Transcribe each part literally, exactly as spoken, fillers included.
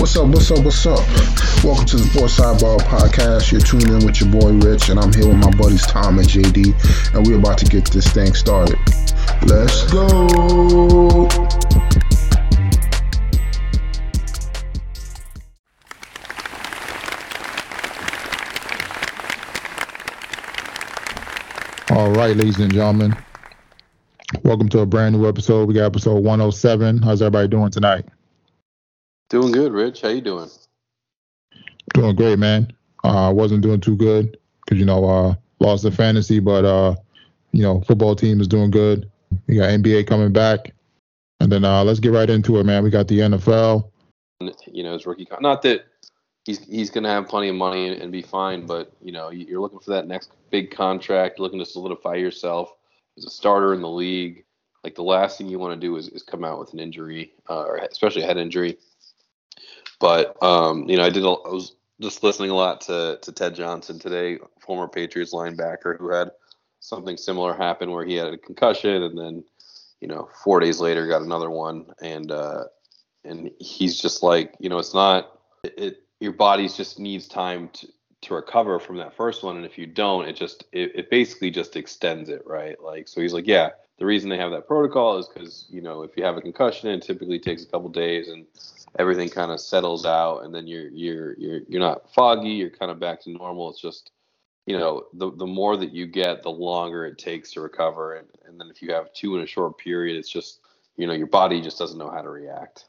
What's up, what's up, what's up? Welcome to the Sports Sidebar Podcast. You're tuning in with your boy Rich, and I'm here with my buddies Tom and J D, and we're about to get this thing started. Let's go! All right, ladies and gentlemen, welcome to a brand new episode. We got episode one oh seven. How's everybody doing tonight? Doing good, Rich. How you doing? Doing great, man. I uh, wasn't doing too good because, you know, uh, lost the fantasy, but, uh, you know, football team is doing good. We got N B A coming back. And then uh, let's get right into it, man. We got the N F L. You know, his rookie con- Not that he's he's going to have plenty of money and, and be fine, but, you know, you're looking for that next big contract, looking to solidify yourself as a starter in the league. Like, the last thing you want to do is, is come out with an injury, uh, or especially a head injury. But, um, you know, I did. A, I was just listening a lot to, to Ted Johnson today, former Patriots linebacker who had something similar happen where he had a concussion and then, you know, four days later got another one. And uh, and he's just like, you know, it's not it, it. Your body just needs time to, to recover from that first one. And if you don't, it just it, it basically just extends it. Right. Like, so he's like, yeah, the reason they have that protocol is because, you know, if you have a concussion, it typically takes a couple days and everything kind of settles out, and then you're you're you're you're not foggy. You're kind of back to normal. It's just, you know, the the more that you get, the longer it takes to recover. And, and then if you have two in a short period, it's just, you know, your body just doesn't know how to react.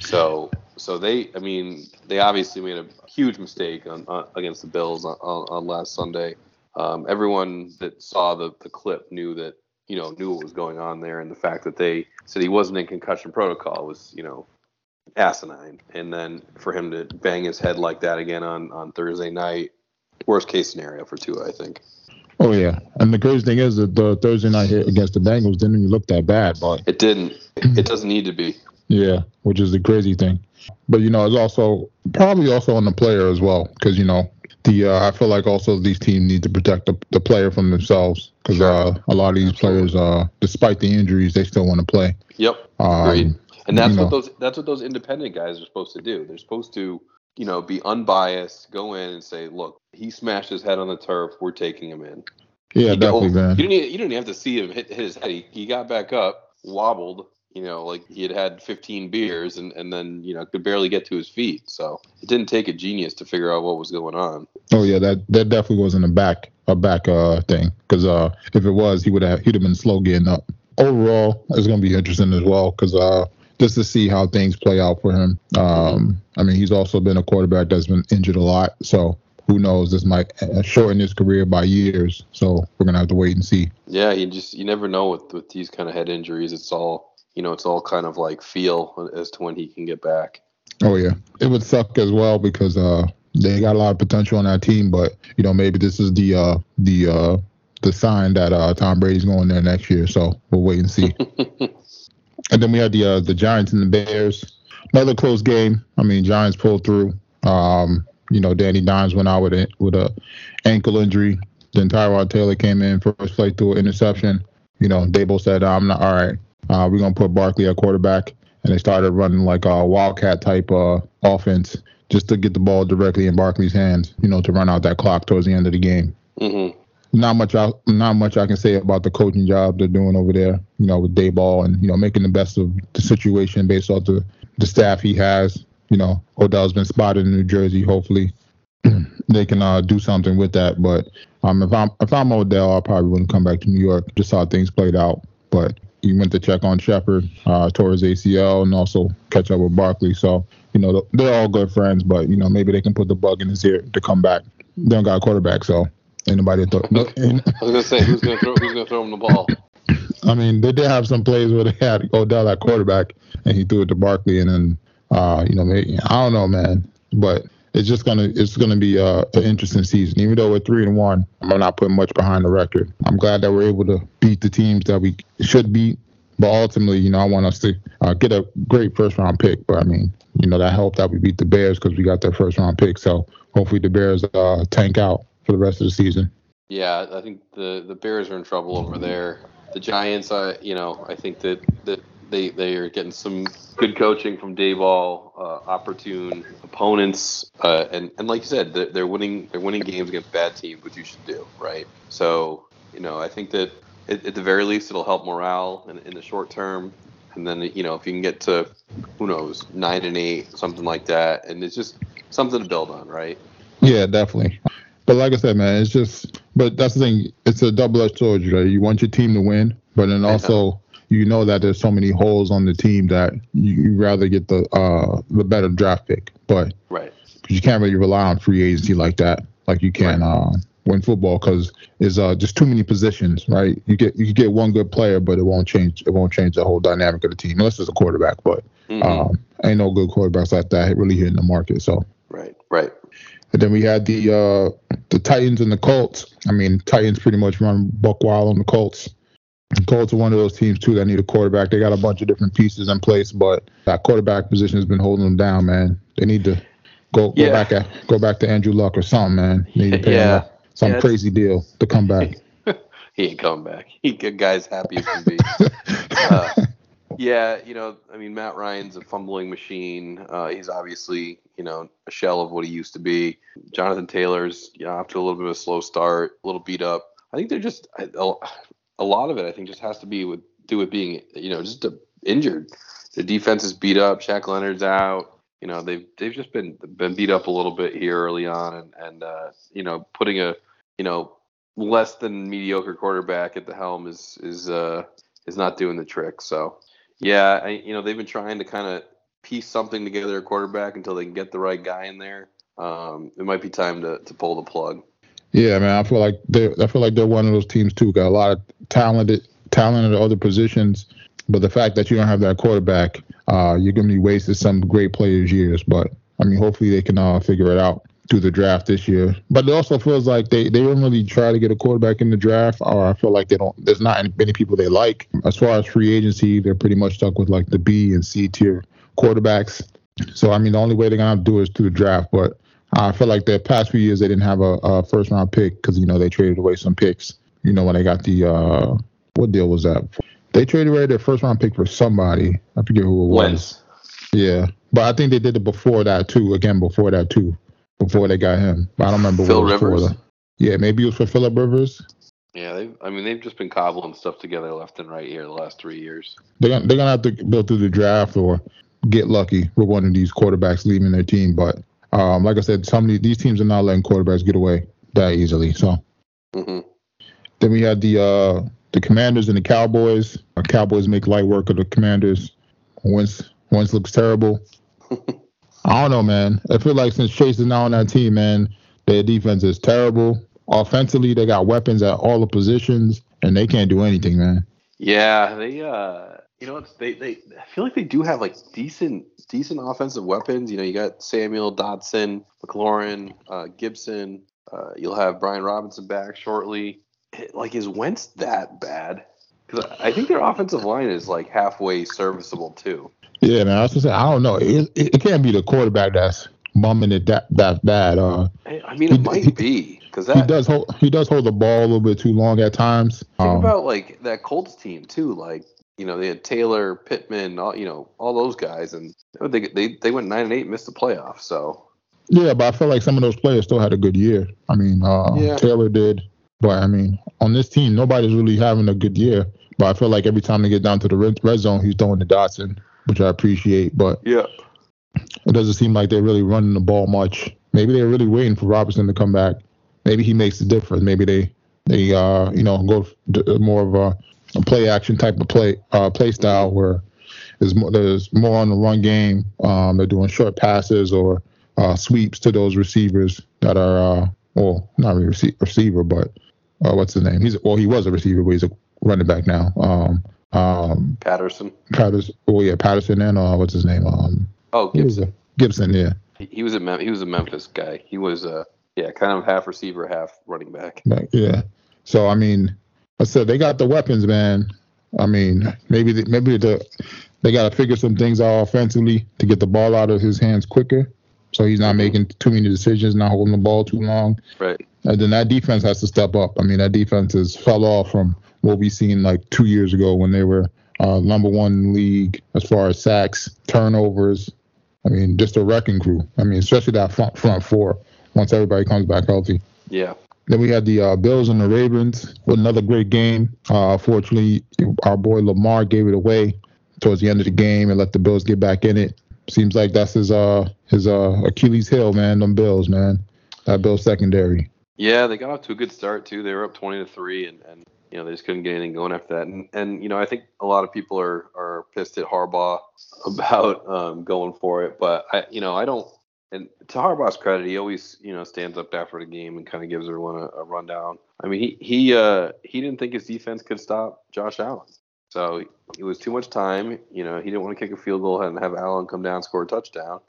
So so they, I mean, they obviously made a huge mistake on, on against the Bills on, on, on last Sunday. Um, everyone that saw the, the clip knew that, you know, knew what was going on there, and the fact that they said he wasn't in concussion protocol was, you know, asinine. And then for him to bang his head like that again on, on Thursday night, worst case scenario for Tua, I think. Oh, yeah. And the crazy thing is that the Thursday night hit against the Bengals didn't even look that bad. But it didn't. It doesn't need to be. Yeah, which is the crazy thing. But, you know, it's also probably also on the player as well, because, you know, the uh, I feel like also these teams need to protect the, the player from themselves, because sure. uh, a lot of these Absolutely. players, uh, despite the injuries, they still want to play. Yep. Um, Agreed. And that's what know. those that's what those independent guys are supposed to do. They're supposed to, you know, be unbiased, go in and say, look, he smashed his head on the turf, we're taking him in. Yeah, you definitely, know, man. You didn't, you didn't have to see him hit, hit his head. He, he got back up, wobbled, you know, like he had had fifteen beers and, and then, you know, could barely get to his feet. So it didn't take a genius to figure out what was going on. Oh, yeah, that, that definitely wasn't a back a back uh, thing, because uh, if it was, he would have he'd have been slow getting up. Overall, it's going to be interesting as well, because uh, – just to see how things play out for him. Um, I mean, he's also been a quarterback that's been injured a lot. So who knows? This might shorten his career by years. So we're going to have to wait and see. Yeah, you just you never know with, with these kind of head injuries. It's all, you know, it's all kind of like feel as to when he can get back. Oh, yeah. It would suck as well, because uh, they got a lot of potential on that team. But, you know, maybe this is the uh, the uh, the sign that uh, Tom Brady's going there next year. So we'll wait and see. And then we had the uh, the Giants and the Bears. Another close game. I mean, Giants pulled through. Um, you know, Danny Dimes went out with a, with a ankle injury. Then Tyrod Taylor came in, first play through an interception. You know, Daboll said, I'm not all right. Uh, we're going to put Barkley at quarterback. And they started running like a Wildcat-type uh, offense just to get the ball directly in Barkley's hands, you know, to run out that clock towards the end of the game. Mm-hmm. Not much, I, not much I can say about the coaching job they're doing over there, you know, with Daboll and, you know, making the best of the situation based off the, the staff he has. You know, Odell's been spotted in New Jersey. Hopefully they can uh, do something with that. But um, if I'm if I'm Odell, I probably wouldn't come back to New York. Just how things played out. But he went to check on Shepard, uh, tore his A C L, and also catch up with Barkley. So, you know, they're all good friends. But, you know, maybe they can put the bug in his ear to come back. They don't got a quarterback, so. Anybody throw, no, and, I was gonna say who's gonna throw who's gonna throw him the ball. I mean, they did have some plays where they had Odell at quarterback and he threw it to Barkley, and then uh, you know, maybe, I don't know, man. But it's just gonna it's gonna be uh, an interesting season. Even though we're three and one, I'm not putting much behind the record. I'm glad that we're able to beat the teams that we should beat. But ultimately, you know, I want us to uh, get a great first round pick. But I mean, you know, that helped that we beat the Bears because we got their first round pick. So hopefully the Bears uh, tank out for the rest of the season. Yeah, I think the, the Bears are in trouble over there. The Giants, I you know, I think that, that they, they are getting some good coaching from Daboll, uh, opportune opponents, uh, and and like you said, they're, they're winning they're winning games against bad teams, which you should do, right? So you know, I think that it, at the very least, it'll help morale in, in the short term. And then, you know, if you can get to, who knows, nine and eight, something like that. And it's just something to build on, right? Yeah, definitely. But like I said, man, it's just, but that's the thing. It's a double-edged sword, right? You want your team to win, but then also you know that there's so many holes on the team that you'd rather get the uh, the better draft pick. But right. you can't really rely on free agency like that, like you can right. uh, win football, because it's uh, just too many positions, right? You get you get one good player, but it won't change it won't change the whole dynamic of the team, unless it's a quarterback. But mm-hmm. um, ain't no good quarterbacks like that really hitting the market. So right, right. And then we had the uh, the Titans and the Colts. I mean, Titans pretty much run buck wild on the Colts. The Colts are one of those teams, too, that need a quarterback. They got a bunch of different pieces in place, but that quarterback position has been holding them down, man. They need to go, go, yeah. back, at, go back to Andrew Luck or something, man. They need to pay yeah. him some yeah, crazy deal to come back. He ain't come back. He guy's happy as can be. uh, yeah, you know, I mean, Matt Ryan's a fumbling machine. Uh, he's obviously, you know, a shell of what he used to be. Jonathan Taylor's, you know, after a little bit of a slow start, a little beat up. I think they're just – a lot of it, I think, just has to be with do with being, you know, just a, injured. The defense is beat up. Shaq Leonard's out. You know, they've they've just been been beat up a little bit here early on, and and uh, you know, putting a you know less than mediocre quarterback at the helm is is uh, is not doing the trick. So yeah, I, you know, they've been trying to kind of piece something together at quarterback until they can get the right guy in there. Um, it might be time to to pull the plug. Yeah, man, I feel like they I feel like they're one of those teams too. Got a lot of talented talent at other positions, but the fact that you don't have that quarterback, uh, you're going to be wasting some great players' years. But I mean, hopefully they can uh, figure it out through the draft this year. But it also feels like they they don't really try to get a quarterback in the draft, or I feel like they don't. There's not many people they like. As far as free agency, they're pretty much stuck with like the B and C tier quarterbacks. So I mean, the only way they're going to do is through the draft, but. I feel like the past few years they didn't have a, a first-round pick because, you know, they traded away some picks. You know, when they got the uh, – what deal was that? They traded away their first-round pick for somebody. I forget who it was. Wentz. Yeah. But I think they did it before that, too. Again, before that, too. Before they got him. But I don't remember Phil what it was Rivers. For. Yeah, maybe it was for Phillip Rivers. Yeah, I mean, they've just been cobbling stuff together left and right here the last three years. They're going they're gonna to have to go through the draft or get lucky with one of these quarterbacks leaving their team, but – Um, like I said, some of these teams are not letting quarterbacks get away that easily. So mm-hmm. Then we had the uh, the Commanders and the Cowboys. Our Cowboys make light work of the Commanders. Wentz Wentz looks terrible. I don't know, man. I feel like since Chase is now on that team, man, their defense is terrible. Offensively, they got weapons at all the positions, and they can't do anything, man. Yeah, they. Uh... You know, they, they I feel like they do have like decent decent offensive weapons. You know, you got Samuel, Dotson, McLaurin, uh, Gibson. Uh, you'll have Brian Robinson back shortly. Like, is Wentz that bad? Because I think their offensive line is like halfway serviceable too. Yeah, man. I was gonna say, I don't know. It, it, it can't be the quarterback that's bumming it that that bad. Uh, I mean, it he, might he, be. That, he does hold he does hold the ball a little bit too long at times. Think um, about like that Colts team too, like. You know, they had Taylor, Pittman, all, you know, all those guys, and they they they went nine and eight, missed the playoffs. So yeah, but I feel like some of those players still had a good year. I mean, uh, yeah. Taylor did, but I mean, on this team, nobody's really having a good year. But I feel like every time they get down to the red, red zone, he's throwing to Dotson, which I appreciate. But yeah, it doesn't seem like they're really running the ball much. Maybe they're really waiting for Robinson to come back. Maybe he makes the difference. Maybe they they uh you know go more of a A play action type of play uh, play style where there's more, there's more on the run game. Um, they're doing short passes or uh, sweeps to those receivers that are uh, well, not really rece- receiver, but uh, what's his name? He's well, he was a receiver, but he's a running back now. Um, um, Patterson. Patterson. Oh yeah, Patterson and uh, what's his name? Um, oh, Gibson. Gibson, yeah. He, he was a Mem- he was a Memphis guy. He was uh, yeah, kind of half receiver, half running back. back yeah. So I mean. I said they got the weapons, man. I mean, maybe the, maybe the, they got to figure some things out offensively to get the ball out of his hands quicker, so he's not making too many decisions, not holding the ball too long. Right. And then that defense has to step up. I mean, that defense has fell off from what we seen like two years ago when they were uh, number one in the league as far as sacks, turnovers. I mean, just a wrecking crew. I mean, especially that front, front four once everybody comes back healthy. Yeah. Then we had the uh, Bills and the Ravens with another great game. Uh, fortunately, our boy Lamar gave it away towards the end of the game and let the Bills get back in it. Seems like that's his uh his uh Achilles heel, man. Them Bills, man. That Bills secondary. Yeah, they got off to a good start too. They were up twenty to three, and and you know they just couldn't get anything going after that. And and you know I think a lot of people are are pissed at Harbaugh about um going for it, but I you know I don't. And to Harbaugh's credit, he always, you know, stands up after the game and kind of gives everyone a, a rundown. I mean, he he uh, he didn't think his defense could stop Josh Allen. So it was too much time. You know, he didn't want to kick a field goal and have Allen come down, score a touchdown.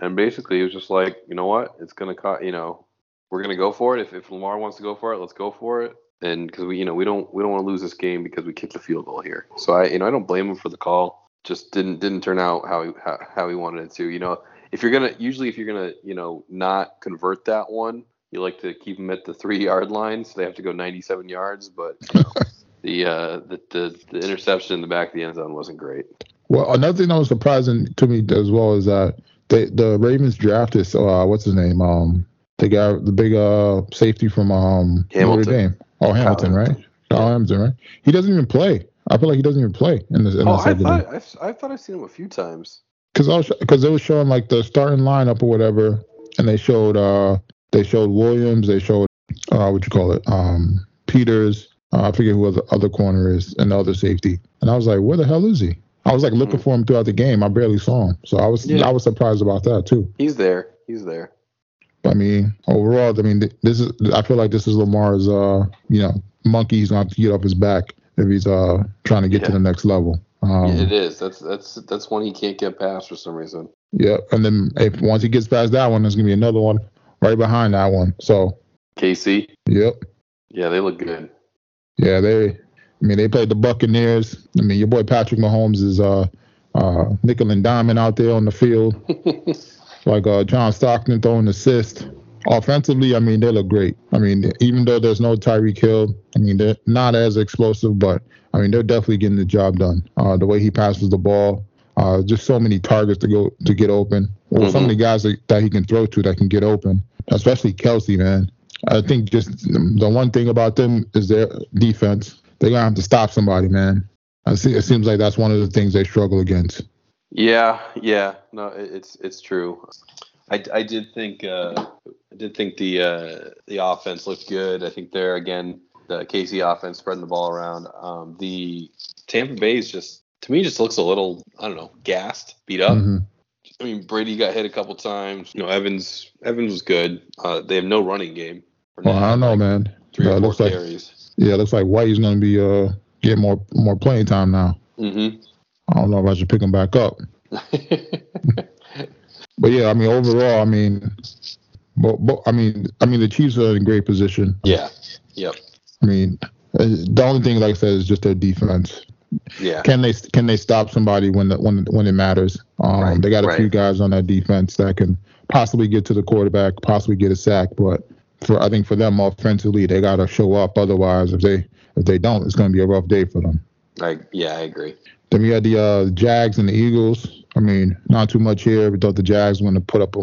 And basically, he was just like, you know what? It's going to co- you know, we're going to go for it. If if Lamar wants to go for it, let's go for it. And because we, you know, we don't we don't want to lose this game because we kicked the field goal here. So I, you know, I don't blame him for the call. Just didn't didn't turn out how he how, how he wanted it to. You know. If you're gonna, usually if you're gonna, you know, not convert that one, you like to keep them at the three yard line, so they have to go ninety-seven yards. But you know, the, uh, the the the interception in the back of the end zone wasn't great. Well, another thing that was surprising to me as well is that they, the Ravens drafted uh, what's his name? Um, the guy, the big uh safety from um Hamilton. Notre Dame. Oh, Hamilton, Kyle. right? Yeah. Oh, Hamilton, right? He doesn't even play. I feel like he doesn't even play in this. In oh, this I thought I've, I thought I've seen him a few times. Because because they were showing like the starting lineup or whatever, and they showed uh they showed Williams, they showed uh what you call it um Peters, uh, I forget who the other corner is and the other safety, and I was like, where the hell is he? I was like looking mm-hmm. for him throughout the game. I barely saw him, so I was yeah. I was surprised about that too. He's there, he's there. I mean, overall, I mean, this is I feel like this is Lamar's uh you know monkey he's gonna have to get off his back if he's uh trying to get yeah. to the next level. Um, yeah, it is. That's that's that's one he can't get past for some reason. Yeah, and then if once he gets past that one, there's gonna be another one right behind that one. So K C. Yep. Yeah, they look good. Yeah, they. I mean, they played the Buccaneers. I mean, your boy Patrick Mahomes is uh, uh, nickel and diamond out there on the field, like uh, John Stockton throwing assist. Offensively, I mean, they look great. I mean, even though there's no Tyreek Hill, I mean, they're not as explosive, but, I mean, they're definitely getting the job done. Uh, the way he passes the ball, uh, just so many targets to go to get open. Well, mm-hmm. Some of the guys that, that he can throw to that can get open, especially Kelce, man. I think just the one thing about them is their defense. They're going to have to stop somebody, man. I see, it seems like that's one of the things they struggle against. Yeah, yeah. No, it's it's true. I, I did think uh, I did think the uh, the offense looked good. I think they're again the K C offense spreading the ball around. Um, the Tampa Bay's just to me just looks a little I don't know gassed, beat up. Mm-hmm. I mean Brady got hit a couple times. You know Evans Evans was good. Uh, they have no running game. Well, now, I don't know, like man. Three yeah, or four like, carries. Yeah, it looks like White is going to be uh get more more playing time now. Mm-hmm. I don't know if I should pick him back up. But yeah, I mean overall, I mean, but, but I mean, I mean the Chiefs are in great position. Yeah. Yep. I mean, the only thing, like I said, is just their defense. Yeah. Can they can they stop somebody when the, when when it matters? Um, right, they got a right. few guys on that defense that can possibly get to the quarterback, possibly get a sack. But for I think for them offensively, they got to show up. Otherwise, if they if they don't, it's going to be a rough day for them. Like yeah, I agree. Then we had the uh, Jags and the Eagles. I mean, not too much here. We thought the Jags were going to put up a,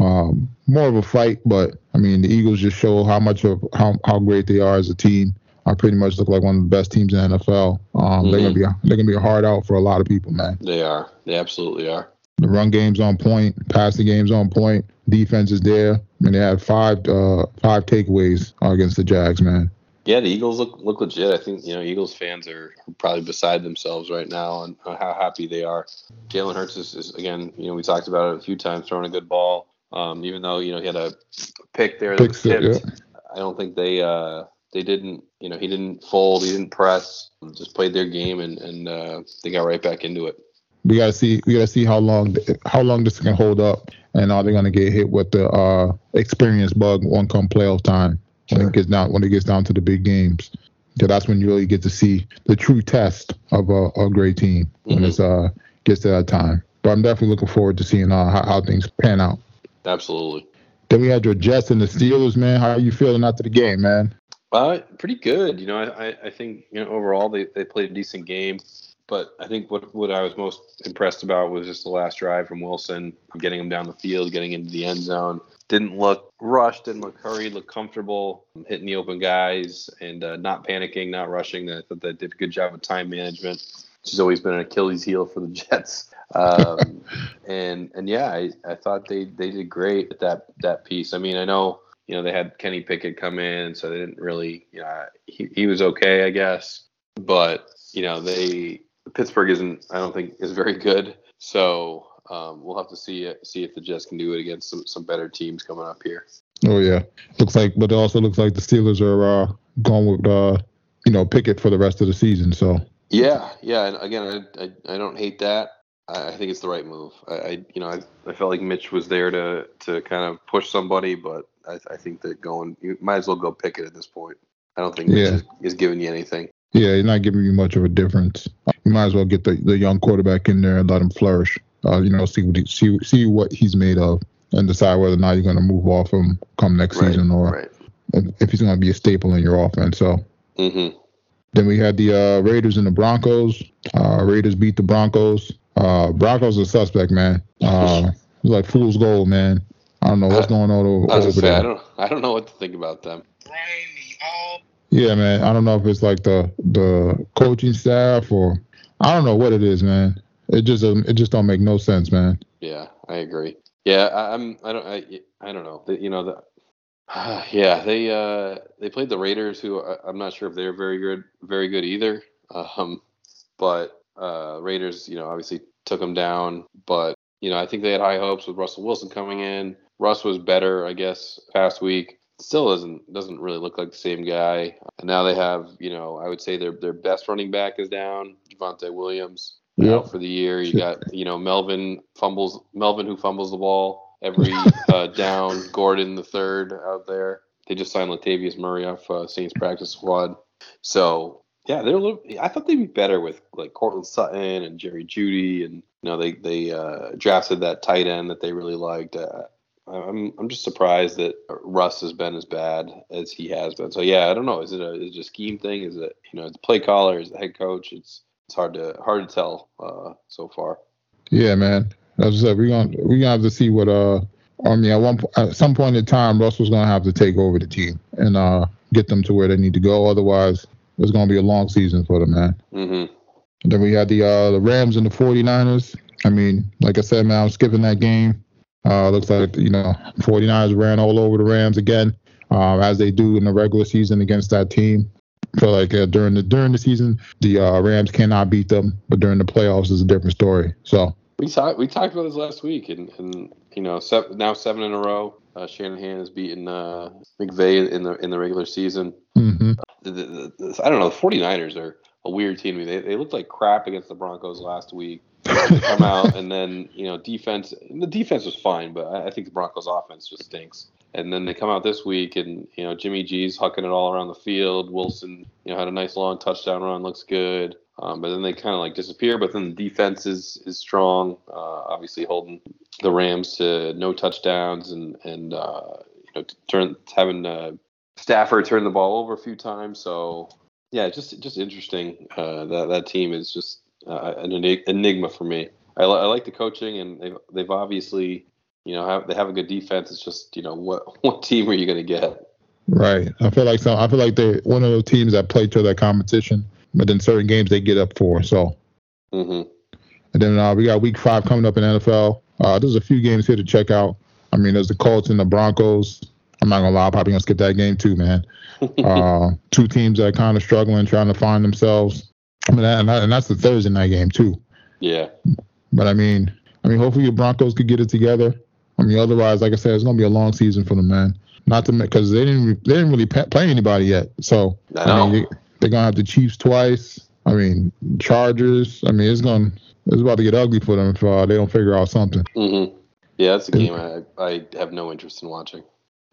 um, more of a fight, but, I mean, the Eagles just show how much of how, how great they are as a team. I pretty much look like one of the best teams in the N F L. Um, mm-hmm. They're going to be they're gonna be hard out for a lot of people, man. They are. They absolutely are. The run game's on point. Passing game's on point. Defense is there. I mean, they had five uh, five takeaways against the Jags, man. Yeah, the Eagles look look legit. I think, you know, Eagles fans are probably beside themselves right now on how happy they are. Jalen Hurts is, is, again, you know, we talked about it a few times, throwing a good ball. Um, even though, you know, he had a pick there that Picks was tipped. It, yeah. I don't think they uh, they didn't, you know, he didn't fold, he didn't press, just played their game, and, and uh, they got right back into it. We gotta see we gotta see how long how long this can hold up, and are they gonna get hit with the uh, experience bug on come playoff time? Sure. When it gets down, when it gets down to the big games, so that's when you really get to see the true test of a, a great team mm-hmm. when it uh, gets to that time. But I'm definitely looking forward to seeing uh, how, how things pan out. Absolutely. Then we had your Jets and the Steelers, man. How are you feeling after the game, man? Uh, pretty good. You know, I, I, I think you know overall they, they played a decent game. But I think what, what I was most impressed about was just the last drive from Wilson, getting him down the field, getting into the end zone. Didn't look rushed, didn't look hurried, looked comfortable, hitting the open guys and uh, not panicking, not rushing. That that did a good job of time management, which has always been an Achilles heel for the Jets. Um, and and yeah, I, I thought they, they did great at that that piece. I mean, I know you know they had Kenny Pickett come in, so they didn't really. You know, he he was okay, I guess, but you know they. Pittsburgh isn't, I don't think, is very good. So um, we'll have to see see if the Jets can do it against some, some better teams coming up here. Oh yeah, looks like, but it also looks like the Steelers are uh, going with uh, you know Pickett for the rest of the season. So yeah, yeah, and again, I I, I don't hate that. I, I think it's the right move. I, I you know I, I felt like Mitch was there to to kind of push somebody, but I, I think that going you might as well go Pickett at this point. I don't think Mitch yeah. is, is giving you anything. Yeah, you're not giving you much of a difference. You might as well get the, the young quarterback in there and let him flourish. Uh, you know, see what he, see see what he's made of, and decide whether or not you're going to move off him come next right, season, or right. if he's going to be a staple in your offense. So mm-hmm. Then we had the uh, Raiders and the Broncos. Uh, Raiders beat the Broncos. Uh, Broncos are suspect, man. Uh, it's like fool's gold, man. I don't know what's I, going on over, I was over say, there. I don't. I don't know what to think about them. Yeah, man. I don't know if it's like the the coaching staff or I don't know what it is, man. It just it just don't make no sense, man. Yeah, I agree. Yeah, I, I'm. I don't. I, I don't know. They, you know. The, uh, yeah, they uh, they played the Raiders, who I, I'm not sure if they're very good, very good either. Um, but uh, Raiders, you know, obviously took them down. But you know, I think they had high hopes with Russell Wilson coming in. Russ was better, I guess, past week. Still doesn't doesn't really look like the same guy. And now they have, you know, I would say their their best running back is down, Javonte Williams, yep. out for the year. You got, you know, Melvin fumbles, Melvin who fumbles the ball every uh, down. Gordon the third out there. They just signed Latavius Murray off uh, Saints practice squad. So yeah, they're a little. I thought they'd be better with like Cortland Sutton and Jerry Jeudy, and you know they they uh, drafted that tight end that they really liked. Uh, I'm I'm just surprised that Russ has been as bad as he has been. So yeah, I don't know. Is it a is it a scheme thing? Is it you know it's play caller? Is it head coach? It's it's hard to hard to tell uh, so far. Yeah, man. As I said, we gonna we gonna have to see what uh I mean at one at some point in time Russ was gonna have to take over the team and uh get them to where they need to go. Otherwise, it's gonna be a long season for them, man. Mm-hmm. And then we had the uh the Rams and the 49ers. I mean, like I said, man, I'm skipping that game. Uh, looks like, you know, 49ers ran all over the Rams again, uh, as they do in the regular season against that team. I feel like uh, during the during the season, the uh, Rams cannot beat them, but during the playoffs is a different story. So we talked we talked about this last week, and, and you know, se- now seven in a row. Uh, Shanahan has beaten uh, McVay in the in the regular season. Mm-hmm. Uh, the, the, the, I don't know. The 49ers are a weird team. They they looked like crap against the Broncos last week. Come out, and then you know defense. The defense was fine, but I think the Broncos' offense just stinks. And then they come out this week, and you know Jimmy G's hucking it all around the field. Wilson, you know, had a nice long touchdown run, looks good. Um, but then they kind of like disappear. But then the defense is is strong, uh, obviously holding the Rams to no touchdowns, and and uh, you know turn having uh, Stafford turn the ball over a few times. So yeah, just just interesting. Uh, that that team is just. Uh, an enigma for me. I, li- I like the coaching, and they've, they've obviously, you know, have, they have a good defense. It's just, you know, what what team are you going to get? Right. I feel like some, I feel like they're one of those teams that play to their competition, but then certain games they get up for. So, mm-hmm. And then uh, we got Week Five coming up in the N F L. Uh, there's a few games here to check out. I mean, there's the Colts and the Broncos. I'm not gonna lie, I'm probably gonna skip that game too, man. uh, two teams that are kind of struggling, trying to find themselves. I mean, and, that, and that's the Thursday night game too. Yeah. But I mean, I mean, hopefully your Broncos could get it together. I mean, otherwise, like I said, it's gonna be a long season for them, man. Not to because they didn't they didn't really play anybody yet. So I know. I mean, they, they're gonna have the Chiefs twice. I mean, Chargers. I mean, it's gonna it's about to get ugly for them if uh, they don't figure out something. Mm-hmm. Yeah, that's a game I I have no interest in watching.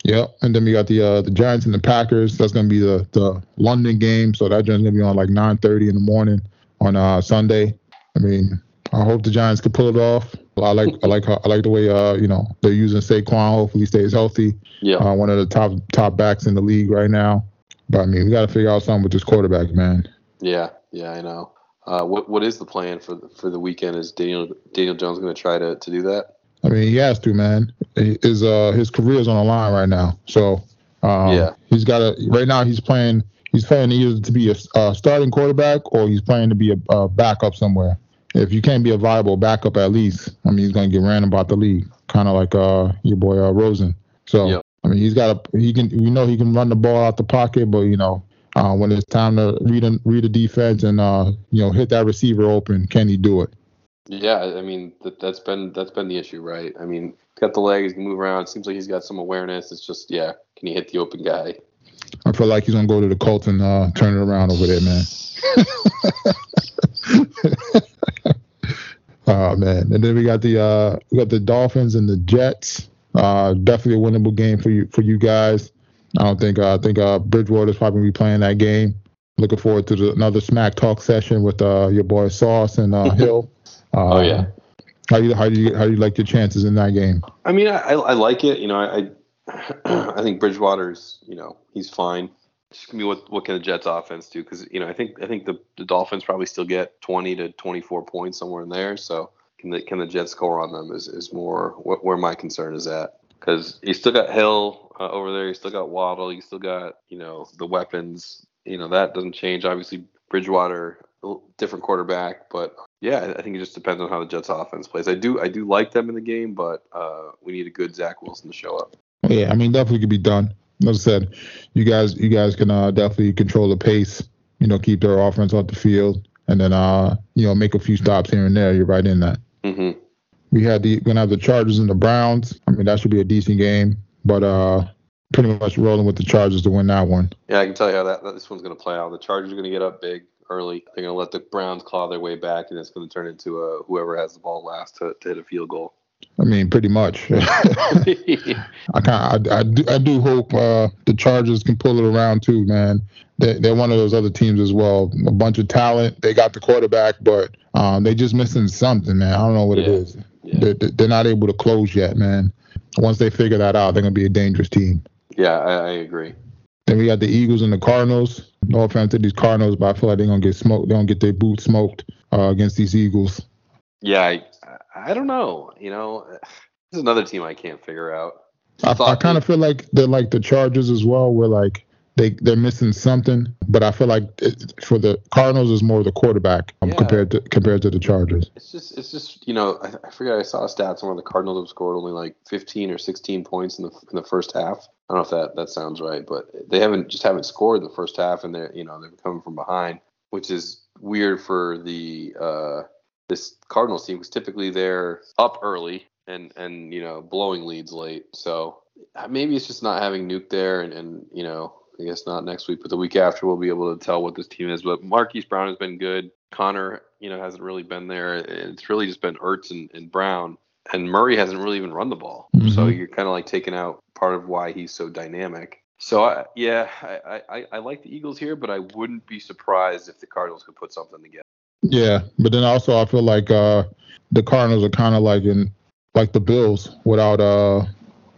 Yeah, and then we got the uh, the Giants and the Packers. That's gonna be the, the London game, so that's gonna be on like nine thirty in the morning on uh, Sunday. I mean, I hope the Giants can pull it off. I like I like I like the way uh you know they're using Saquon. Hopefully he stays healthy. Yeah, uh, one of the top top backs in the league right now. But I mean, we gotta figure out something with this quarterback, man. Yeah, yeah, I know. Uh, what what is the plan for the, for the weekend? Is Daniel Daniel Jones going to try to to do that? I mean, he has to, man. His uh his career is on the line right now. So um, yeah, he's got to. Right now, he's playing. He's playing either to be a, a starting quarterback or he's playing to be a, a backup somewhere. If you can't be a viable backup, at least, I mean, he's going to get ran about the league, kind of like uh your boy uh, Rosen. So yeah. I mean, he's got a he can. We know he can run the ball out the pocket, but you know. Uh, when it's time to read a, read a defense and uh, you know hit that receiver open, can he do it? Yeah, I mean that, that's been that's been the issue, right? I mean, he's got the legs, he can move around. It seems like he's got some awareness. It's just, yeah, can he hit the open guy? I feel like he's gonna go to the Colts and uh, turn it around over there, man. Oh man! And then we got the uh, we got the Dolphins and the Jets. Uh, definitely a winnable game for you for you guys. I don't think uh, I think uh, Bridgewater's probably going to be playing that game. Looking forward to the, another smack talk session with uh, your boy Sauce and uh, Hill. Uh, oh yeah. How do you how do you how do you like your chances in that game? I mean, I, I like it. You know, I I, I think Bridgewater's, you know, he's fine. Just I mean, what what can the Jets offense do? Because you know, I think I think the, the Dolphins probably still get twenty to twenty four points somewhere in there. So can the can the Jets score on them is is more wh- where my concern is at. Because you still got Hill uh, over there, you still got Waddle, you still got, you know, the weapons. You know, that doesn't change. Obviously, Bridgewater, different quarterback. But, yeah, I think it just depends on how the Jets' offense plays. I do I do like them in the game, but uh, we need a good Zach Wilson to show up. Yeah, I mean, definitely could be done. Like I said, you guys you guys can uh, definitely control the pace, you know, keep their offense off the field, and then, uh, you know, make a few stops here and there. You're right in that. Mm-hmm. We had the gonna have the Chargers and the Browns. I mean, that should be a decent game, but uh, pretty much rolling with the Chargers to win that one. Yeah, I can tell you how that, that this one's gonna play out. The Chargers are gonna get up big early. They're gonna let the Browns claw their way back, and it's gonna turn into a whoever has the ball last to, to hit a field goal. I mean, pretty much. I kind I, I do I do hope uh, the Chargers can pull it around too, man. They they're one of those other teams as well. A bunch of talent. They got the quarterback, but um, they just missing something, man. I don't know what yeah. it is. Yeah. They're, they're not able to close yet, man. Once they figure that out, they're going to be a dangerous team. Yeah, I, I agree. Then we got the Eagles and the Cardinals. No offense to these Cardinals, but I feel like they're going to get smoked. They're going to get their boots smoked uh, against these Eagles. Yeah, I, I don't know. You know, this is another team I can't figure out. I, I, I kind of feel like they're like the Chargers as well, where like they, they're missing something. But I feel like it, for the Cardinals, is more the quarterback um, yeah. compared to compared to the Chargers. It's just, it's just, you know, I, I forget. I saw stats where the Cardinals have scored only like fifteen or sixteen points in the in the first half. I don't know if that, that sounds right, but they haven't just haven't scored the first half, and they're you know they're coming from behind, which is weird for the uh, this Cardinals team because typically they're up early and and you know blowing leads late. So maybe it's just not having Nuke there, and, and you know. I guess not next week, but the week after we'll be able to tell what this team is. But Marquise Brown has been good. Connor, you know, hasn't really been there. It's really just been Ertz and, and Brown. And Murray hasn't really even run the ball. Mm-hmm. So you're kind of like taking out part of why he's so dynamic. So, I, yeah, I, I, I like the Eagles here, but I wouldn't be surprised if the Cardinals could put something together. Yeah, but then also I feel like uh, the Cardinals are kind of like in like the Bills without uh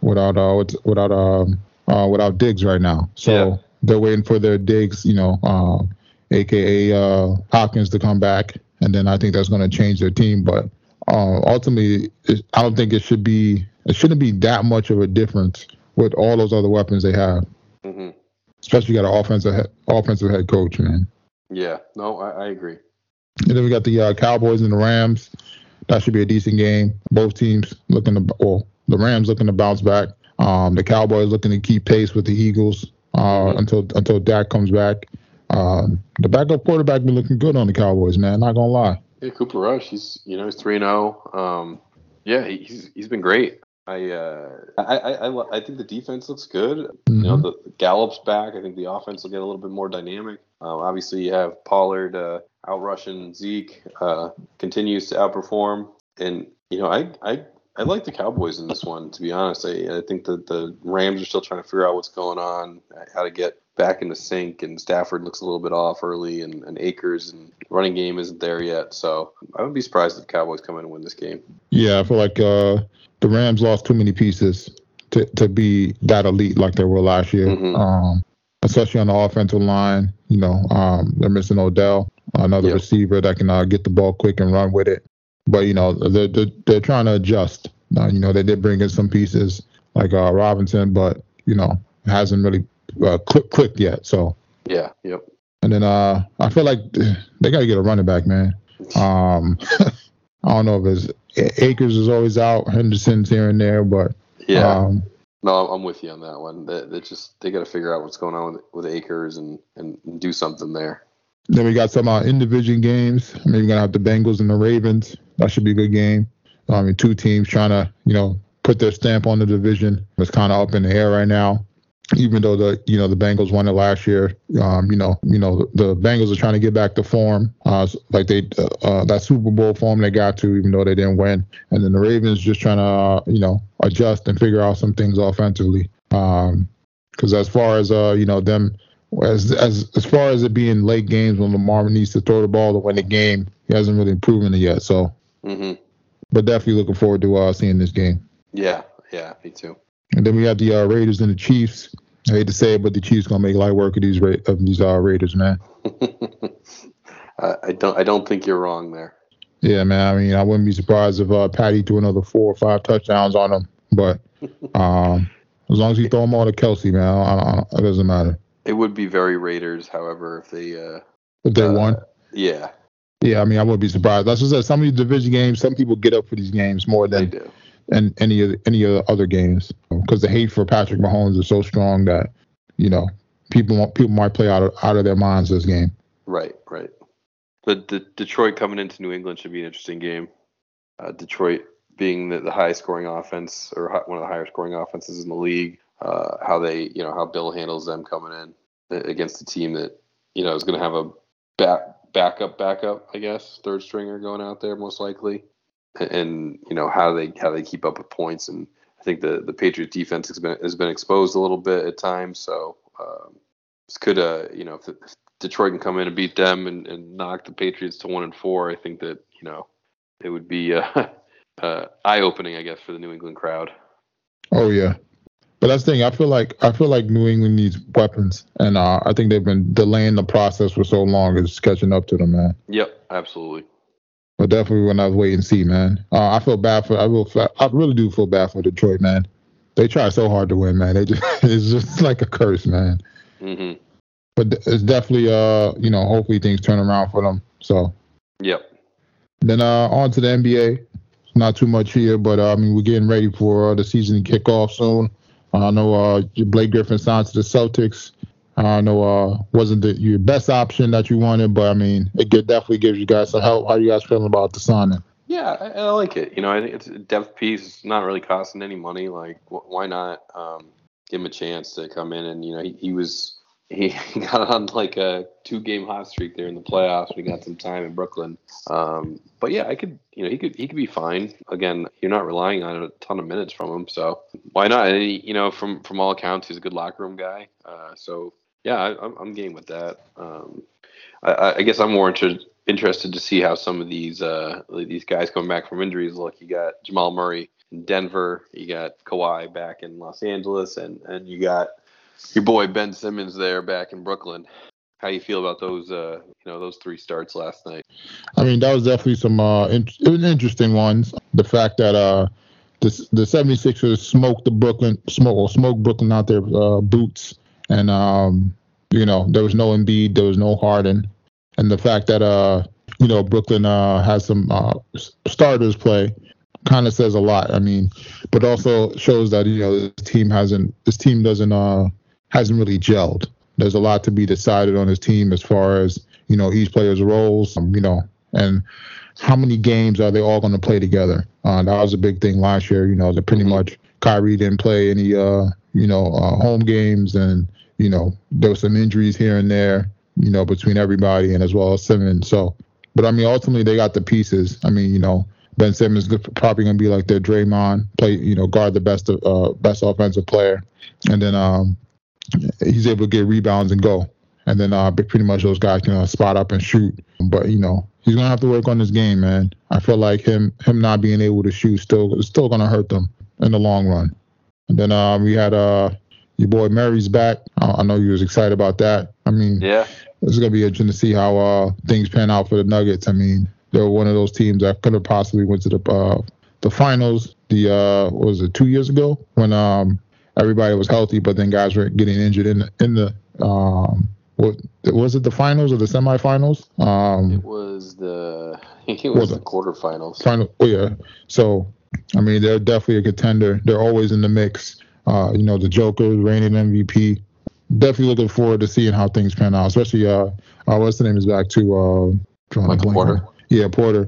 without uh without um. Uh, without Diggs right now. So yeah. They're waiting for their Diggs, you know, uh, a k a. Uh, Hopkins to come back. And then I think that's going to change their team. But uh, ultimately, it, I don't think it should be – it shouldn't be that much of a difference with all those other weapons they have. Mm-hmm. Especially you got an offensive head, offensive head coach, man. Yeah. No, I, I agree. And then we got the uh, Cowboys and the Rams. That should be a decent game. Both teams looking to – well, the Rams looking to bounce back. Um, the Cowboys looking to keep pace with the Eagles uh, until until Dak comes back. Uh, the backup quarterback been looking good on the Cowboys, man. Not gonna lie. Yeah, Cooper Rush. He's you know he's three and zero. Um, yeah, he's he's been great. I uh, I, I, I I think the defense looks good. Mm-hmm. You know, the, the Gallup's back. I think the offense will get a little bit more dynamic. Um, obviously, you have Pollard uh, out rushing Zeke. Uh, continues to outperform, and you know I I. I like the Cowboys in this one, to be honest. I, I think that the Rams are still trying to figure out what's going on, how to get back into sync, and Stafford looks a little bit off early, and, and Akers and running game isn't there yet. So I wouldn't be surprised if the Cowboys come in and win this game. Yeah, I feel like uh, the Rams lost too many pieces to, to be that elite like they were last year, mm-hmm. um, especially on the offensive line. You know, um, they're missing Odell. another yep. receiver that can uh, get the ball quick and run with it. But, you know, they're, they're, they're trying to adjust. Uh, you know, they did bring in some pieces like uh, Robinson, but, you know, hasn't really uh, clicked, clicked yet. So, yeah, yep. And then uh, I feel like they got to get a running back, man. Um, I don't know if it's Akers is always out, Henderson's here and there, but yeah, um, no, I'm with you on that one. They, they just they got to figure out what's going on with, with Akers and, and do something there. Then we got some uh, in-division games. I mean, we're gonna have the Bengals and the Ravens. That should be a good game. I mean, two teams trying to you know put their stamp on the division. It's kind of up in the air right now. Even though the you know the Bengals won it last year, um, you know you know the Bengals are trying to get back to form, uh, like they uh, uh, that Super Bowl form they got to, even though they didn't win. And then the Ravens just trying to uh, you know adjust and figure out some things offensively. Um, because as far as uh you know them as as as far as it being late games when Lamar needs to throw the ball to win the game, he hasn't really proven it yet. So, mm-hmm. but definitely looking forward to uh, seeing this game. Yeah, yeah, me too. And then we have the uh, Raiders and the Chiefs. I hate to say it, but the Chiefs gonna make light work of these Ra- of these uh, Raiders, man. I don't I don't think you're wrong there. Yeah, man. I mean, I wouldn't be surprised if uh, Patty threw another four or five touchdowns on them. But um, as long as you throw them all to Kelce, man, I, I, I, it doesn't matter. It would be very Raiders, however, if they uh, if they uh, won. Yeah. Yeah, I mean, I wouldn't be surprised. That's what I said. Some of these division games, some people get up for these games more than they do. And any of any of the other games, because the hate for Patrick Mahomes is so strong that you know people people might play out of, out of their minds this game. Right, right. The, the Detroit coming into New England should be an interesting game. Uh, Detroit being the, the highest scoring offense or high, one of the higher scoring offenses in the league, uh, how they you know how Bill handles them coming in against a team that you know is going to have a back backup backup I guess third stringer going out there most likely. And you know how they how they keep up with points, and I think the the Patriots defense has been has been exposed a little bit at times. So um, this could uh you know if, if Detroit can come in and beat them and, and knock the Patriots to one and four, I think that you know it would be uh, uh, eye opening, I guess, for the New England crowd. Oh yeah, but that's the thing. I feel like I feel like New England needs weapons, and uh, I think they've been delaying the process for so long. It's catching up to them, man. Yep, absolutely. But definitely when I wait and see, man. Uh, I feel bad for I will I really do feel bad for Detroit, man. They try so hard to win, man. They just, it's just like a curse, man. Mm-hmm. But it's definitely uh you know hopefully things turn around for them. So yep. Then uh on to the N B A. Not too much here, but uh, I mean we're getting ready for uh, the season to kick off soon. Uh, I know uh Blake Griffin signed to the Celtics. I know uh wasn't the, your best option that you wanted, but I mean, it definitely gives you guys some help. How are you guys feeling about the signing? Yeah, I, I like it. You know, I think it's a depth piece. It's not really costing any money. Like, wh- why not um, give him a chance to come in? And you know, he, he was he got on like a two-game hot streak there in the playoffs. We got some time in Brooklyn. Um, but yeah, I could. You know, he could he could be fine. Again, you're not relying on a ton of minutes from him, so why not? And he, you know, from from all accounts, he's a good locker room guy. Uh, so. Yeah, I, I'm, I'm game with that. Um, I, I guess I'm more inter- interested to see how some of these uh, these guys coming back from injuries look. You got Jamal Murray in Denver. You got Kawhi back in Los Angeles. And, and you got your boy Ben Simmons there back in Brooklyn. How you feel about those uh, you know, those three starts last night? I mean, that was definitely some uh, in- it was interesting ones. The fact that uh, the, the 76ers smoked the Brooklyn, smoke, or smoked Brooklyn out their uh, boots. And, um, you know, there was no Embiid, there was no Harden. And the fact that, uh, you know, Brooklyn uh, has some uh, starters play kind of says a lot. I mean, but also shows that, you know, this team hasn't this team doesn't uh, hasn't really gelled. There's a lot to be decided on this team as far as, you know, each player's roles, um, you know, and how many games are they all going to play together? Uh, that was a big thing last year. You know, that pretty much Kyrie didn't play any, uh, you know, uh, home games and, you know, there were some injuries here and there, you know, between everybody and as well as Simmons. So, but I mean, ultimately they got the pieces. I mean, you know, Ben Simmons is probably going to be like their Draymond, play, you know, guard the best uh, best offensive player. And then um, he's able to get rebounds and go. And then uh, pretty much those guys can uh, spot up and shoot. But, you know, he's going to have to work on this game, man. I feel like him him not being able to shoot still is still going to hurt them in the long run. And then um, we had... Uh, Your boy Murray's back. I know you was excited about that. I mean, yeah, it's going to be interesting to see how uh, things pan out for the Nuggets. I mean, they were one of those teams that could have possibly went to the uh, the finals. The uh, what was it two years ago when um, everybody was healthy, but then guys were getting injured in the, in the um, what was it the finals or the semifinals? Um, it was the I think it was, was the quarterfinals. Final, oh yeah. So I mean, they're definitely a contender. They're always in the mix. Uh, you know, the Joker, reigning M V P. Definitely looking forward to seeing how things pan out, especially uh, uh what's the name is back to uh, Michael Porter. Yeah, Porter.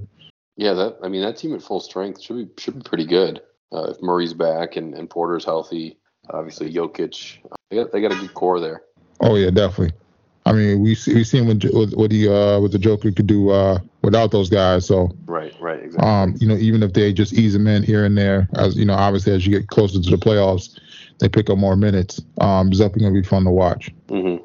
Yeah, that I mean that team at full strength should be should be pretty good uh, if Murray's back and, and Porter's healthy. Obviously, Jokic. They got they got a good core there. Oh yeah, definitely. I mean, we we seen what what the uh, what the Joker could do uh, without those guys. So right, right, exactly. Um, you know, even if they just ease them in here and there, as you know, obviously as you get closer to the playoffs, they pick up more minutes. Um, it's definitely gonna be fun to watch. Mm-hmm.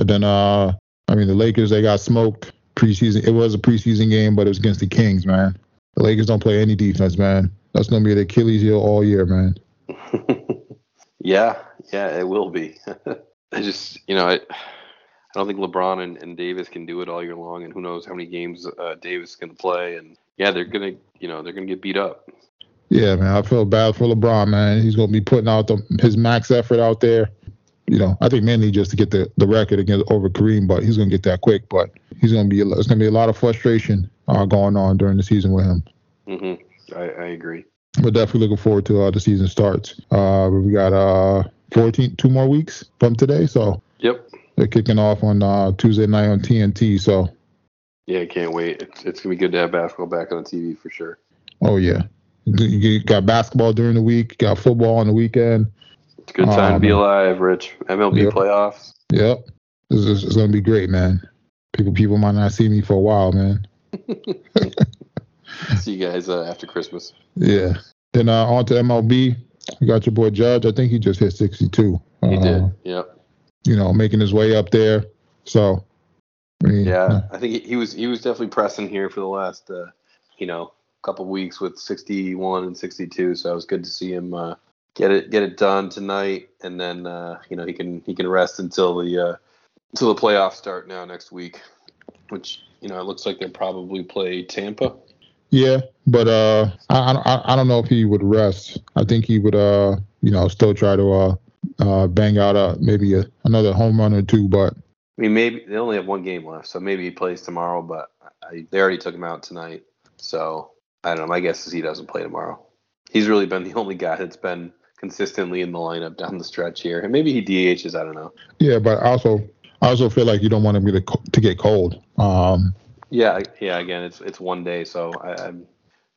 And then, uh, I mean, the Lakers, they got smoked preseason. It was a preseason game, but it was against the Kings, man. The Lakers don't play any defense, man. That's gonna be the Achilles heel all year, man. yeah, yeah, it will be. I just, you know, I, I don't think LeBron and, and Davis can do it all year long, and who knows how many games uh, Davis is gonna play. And yeah, they're gonna, you know, they're gonna get beat up. Yeah, man, I feel bad for LeBron, man. He's going to be putting out the, his max effort out there. You know, I think mainly just to get the, the record against over Kareem, but he's going to get that quick. But he's going to be it's going to be a lot of frustration uh, going on during the season with him. Mm-hmm. I, I agree. We're definitely looking forward to uh, the season starts. Uh, we got uh fourteen, two more weeks from today, so yep, they're kicking off on uh, Tuesday night on T N T. So yeah, I can't wait. It's, it's going to be good to have basketball back on T V for sure. Oh yeah. You got basketball during the week, got football on the weekend. It's a good time um, to be alive, Rich. M L B yep. playoffs. Yep. This is, it's going to be great, man. People people might not see me for a while, man. See you guys uh, after Christmas. Yeah. Then uh, on to M L B. You got your boy Judge. I think he just hit sixty-two. He uh, did, yep. You know, making his way up there. So, I mean, yeah, yeah, I think he was, he was definitely pressing here for the last, uh, you know, couple weeks with sixty-one and sixty-two, so it was good to see him uh, get it get it done tonight, and then uh, you know he can he can rest until the uh, until the playoffs start now next week, which you know it looks like they'll probably play Tampa. Yeah, but uh, I, I I don't know if he would rest. I think he would uh you know still try to uh, uh bang out uh maybe a, another home run or two, but I mean maybe they only have one game left, so maybe he plays tomorrow. But I, they already took him out tonight, so. I don't know. My guess is he doesn't play tomorrow. He's really been the only guy that's been consistently in the lineup down the stretch here. And maybe he D Hs. I don't know. Yeah, but also, I also feel like you don't want him to to get cold. Um, yeah, yeah. Again, it's it's one day, so I, I'm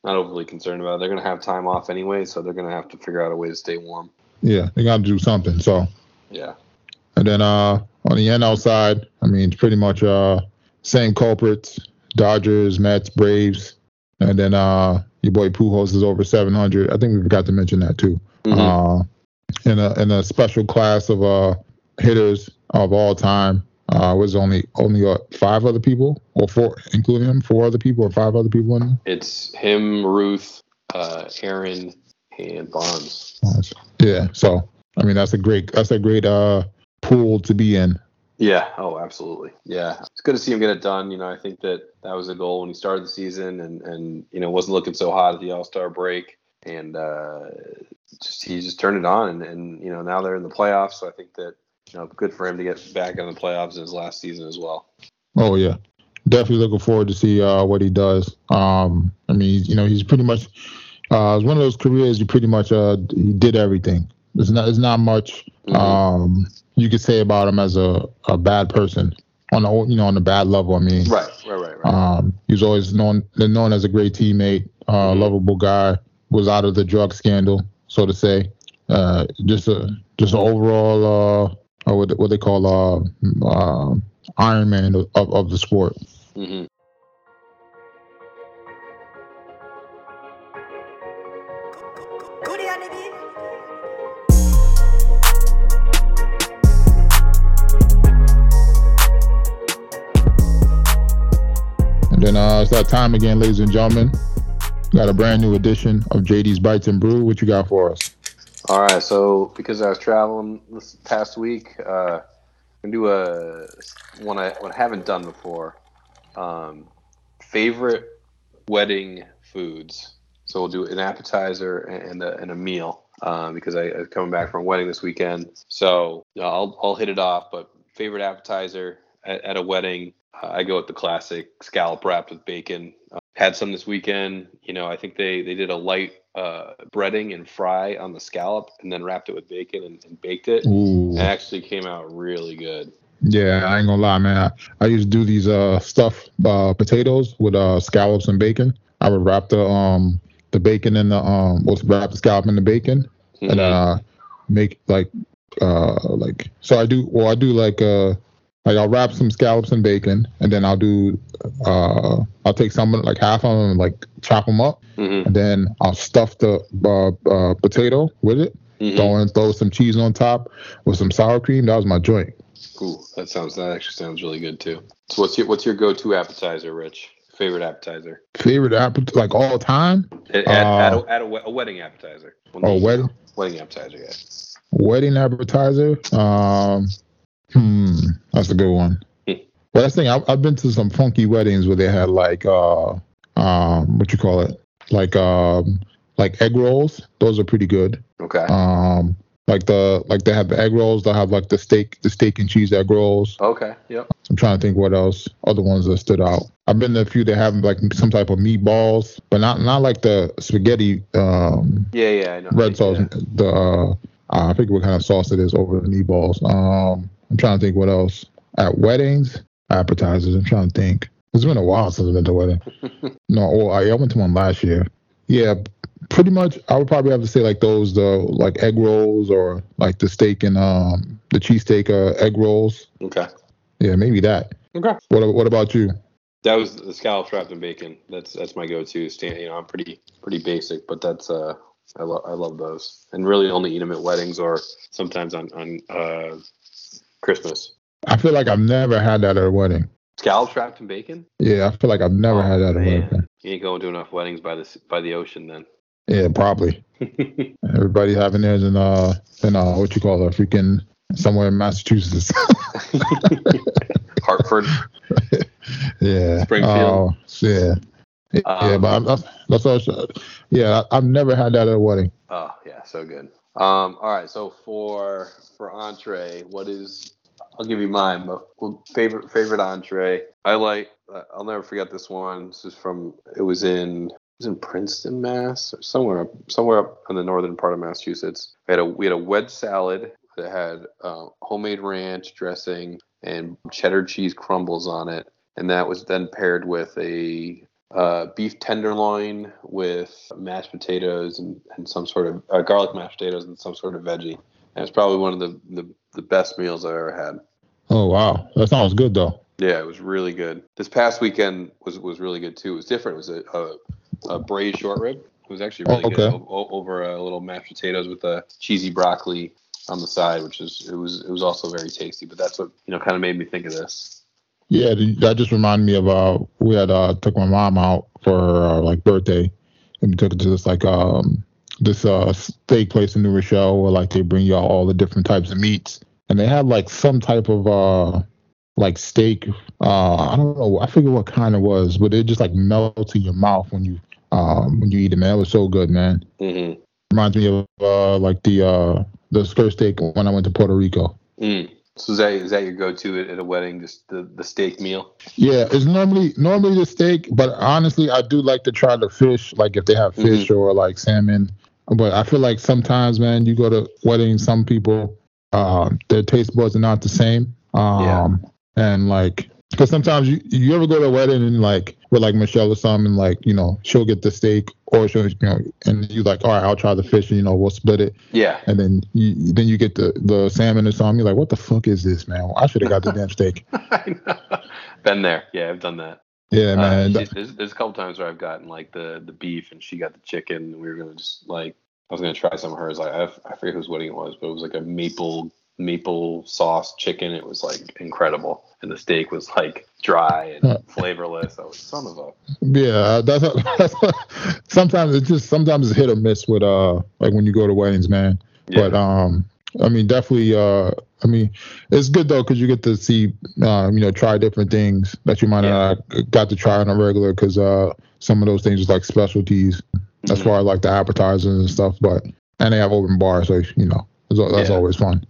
not overly concerned about it. They're going to have time off anyway, so they're going to have to figure out a way to stay warm. Yeah, they got to do something. So yeah. And then uh, on the N L side, I mean, it's pretty much uh, same culprits: Dodgers, Mets, Braves. And then uh, your boy Pujols is over seven hundred. I think we forgot to mention that, too. Mm-hmm. Uh, in, a, in a special class of uh, hitters of all time, uh, was only only uh, five other people, or four, including him, four other people or five other people in there? It's him, Ruth, uh, Aaron, and Bonds. Yeah, so, I mean, that's a great, that's a great uh, pool to be in. Yeah. Oh, absolutely. Yeah. It's good to see him get it done. You know, I think that that was the goal when he started the season and, and you know, wasn't looking so hot at the All-Star break. And uh, just he just turned it on. And, and, you know, now they're in the playoffs. So I think that, you know, good for him to get back in the playoffs in his last season as well. Oh, yeah. Definitely looking forward to see uh, what he does. Um, I mean, you know, he's pretty much uh, – it's one of those careers you pretty much uh, – he did everything. There's not, there's not much mm-hmm. – um, you could say about him as a, a bad person on the you know on the bad level. I mean, right, right, right, right. Um, he was always known known as a great teammate, uh, mm-hmm. lovable guy. Was out of the drug scandal, so to say. Uh, just a just an overall uh, or what what they call uh, uh, Iron Man of, of the sport. Mm-hmm. And uh, it's that time again, ladies and gentlemen. We got a brand new edition of J D's Bites and Brew. What you got for us? All right. So because I was traveling this past week, uh, I'm going to do a, one I, one I haven't done before. Um, favorite wedding foods. So we'll do an appetizer and a, and a meal um, because I, I'm coming back from a wedding this weekend. So uh, I'll I'll hit it off, but favorite appetizer at, at a wedding, uh, I go with the classic scallop wrapped with bacon. Uh, had some this weekend. You know, I think they, they did a light uh, breading and fry on the scallop and then wrapped it with bacon and, and baked it. Ooh. It actually came out really good. Yeah, I ain't gonna lie, man. I, I used to do these uh, stuffed uh, potatoes with uh, scallops and bacon. I would wrap the... um. the bacon and the um, we'll wrap the scallop in the bacon, mm-hmm. and uh, make like uh, like so I do. Well, I do like uh, like I'll wrap some scallops in bacon, and then I'll do uh, I'll take some like half of them and like chop them up, mm-hmm. and then I'll stuff the uh, uh, potato with it, mm-hmm. throw in, throw some cheese on top with some sour cream. That was my joint. Cool. That sounds. That actually sounds really good too. So what's your what's your go-to appetizer, Rich? Favorite appetizer? Favorite appetizer, like all time? At, at, uh, at, a, at a, a wedding appetizer. One oh, wedding? Wedding appetizer, yeah. Wedding appetizer? Um, hmm, that's a good one. But that's the thing, I, I've been to some funky weddings where they had like, uh, um, what you call it? Like, um, like egg rolls. Those are pretty good. Okay. Um, Like the like they have the egg rolls. They'll have like the steak, the steak and cheese egg rolls. Okay, yep. I'm trying to think what else. Other ones that stood out. I've been to a few that have like some type of meatballs, but not not like the spaghetti. Um, yeah, yeah, I know. Red sauce. Yeah. The uh, I forget what kind of sauce it is over the meatballs. Um, I'm trying to think what else at weddings, appetizers. I'm trying to think. It's been a while since I've been to a wedding. no, well, I, I went to one last year. Yeah. Pretty much, I would probably have to say like those, though, like egg rolls or like the steak and um the cheesesteak uh, egg rolls. Okay. Yeah, maybe that. Okay. What What about you? That was the scallops wrapped in bacon. That's that's my go-to. Stand, you know, I'm pretty pretty basic, but that's uh I love I love those, and really only eat them at weddings or sometimes on on uh Christmas. I feel like I've never had that at a wedding. Scallops wrapped in bacon? Yeah, I feel like I've never oh, had that at a wedding. You ain't going to enough weddings by the by the ocean then. Yeah, probably. Everybody having theirs in uh in uh what you call it, freaking somewhere in Massachusetts. Hartford. Yeah. Springfield. Uh, yeah. Um, yeah, but I'm, that's that's also, yeah. I've never had that at a wedding. Oh yeah, so good. Um, all right. So for for entree, what is? I'll give you mine. But favorite favorite entree. I like. I'll never forget this one. This is from. It was in. It was in Princeton, Mass, or somewhere up, somewhere up in the northern part of Massachusetts. We had a we had a wedge salad that had uh, homemade ranch dressing and cheddar cheese crumbles on it, and that was then paired with a uh, beef tenderloin with mashed potatoes and, and some sort of uh, garlic mashed potatoes and some sort of veggie. And it's probably one of the, the the best meals I've ever had. Oh wow, that sounds good though. Yeah, it was really good. This past weekend was was really good too. It was different. It was a, a Uh, braised short rib. It was actually really oh, okay. good o- o- over a uh, little mashed potatoes with a cheesy broccoli on the side, which is it was it was also very tasty. But that's what you know kind of made me think of this. Yeah, that just reminded me of uh, we had uh, took my mom out for her uh, like birthday, and we took her to this like um this uh steak place in New Rochelle where like they bring you all the different types of meats, and they had like some type of uh. like steak, uh, I don't know, I forget what kind it was, but it just like melts in your mouth when you um, when you eat it, man. It was so good, man. Mm-hmm. Reminds me of uh, like the uh, the skirt steak when I went to Puerto Rico. Mm. So is that is that your go-to at a wedding, just the, the steak meal? Yeah, it's normally normally the steak, but honestly, I do like to try the fish, like if they have fish mm-hmm. or like salmon. But I feel like sometimes, man, you go to weddings, some people, uh, their taste buds are not the same. Um, yeah. And like, because sometimes you you ever go to a wedding and like with like Michelle or something, and like you know she'll get the steak or she'll you know and you like all right I'll try the fish and you know we'll split it. Yeah. And then you then you get the, the salmon or something. You're like, what the fuck is this, man? I should have got the damn steak. I know. Been there. Yeah, I've done that. Yeah, man. Uh, she, there's, there's a couple times where I've gotten like the, the beef and she got the chicken and we were gonna just like I was gonna try some of hers. Like I I forget whose wedding it was, but it was like a maple. maple sauce chicken. It was like incredible, and the steak was like dry and flavorless. I was son of a yeah that's, a, that's a, sometimes it's just sometimes it's hit or miss with uh like when you go to weddings, man. Yeah. But um I mean definitely uh I mean, it's good though because you get to see, uh, you know, try different things that you might not yeah. got to try on a regular because uh, some of those things is like specialties. That's mm-hmm. why I like the appetizers and stuff. But and they have open bars, so you know that's yeah. always fun.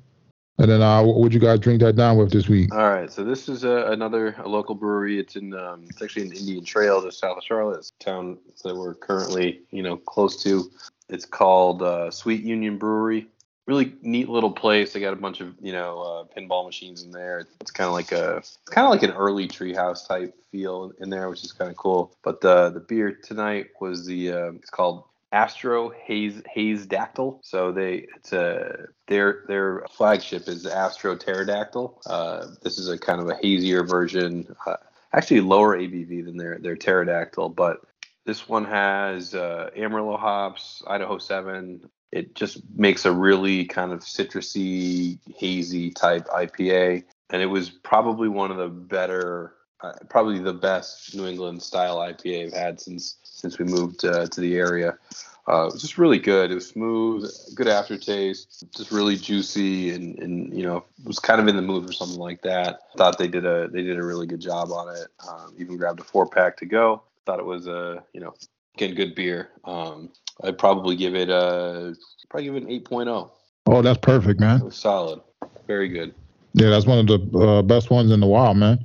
And then, uh, what would you guys drink that down with this week? All right, so this is uh, another a local brewery. It's in, um, it's actually in Indian Trail, just south of Charlotte. It's a town that we're currently, you know, close to. It's called uh, Sweet Union Brewery. Really neat little place. They got a bunch of, you know, uh, pinball machines in there. It's kind of like a, kind of like an early Treehouse type feel in there, which is kind of cool. But uh, the beer tonight was the, uh, it's called Astro Haze Haze Dactyl. So they it's a their their flagship is Astro Pterodactyl. Uh, this is a kind of a hazier version, uh, actually lower A B V than their their Pterodactyl. But this one has uh, Amarillo hops, Idaho Seven. It just makes a really kind of citrusy, hazy type I P A, and it was probably one of the better. Uh, probably the best New England style I P A I've had since since we moved uh, to the area. Uh, it was just really good. It was smooth, good aftertaste, just really juicy, and, and you know was kind of in the mood for something like that. Thought they did a they did a really good job on it. Um, even grabbed a four pack to go. Thought it was a uh, you know again good beer. Um, I'd probably give it a probably give it an eight point oh. Oh, that's perfect, man. It was solid, very good. Yeah, that's one of the uh, best ones in the wild, man.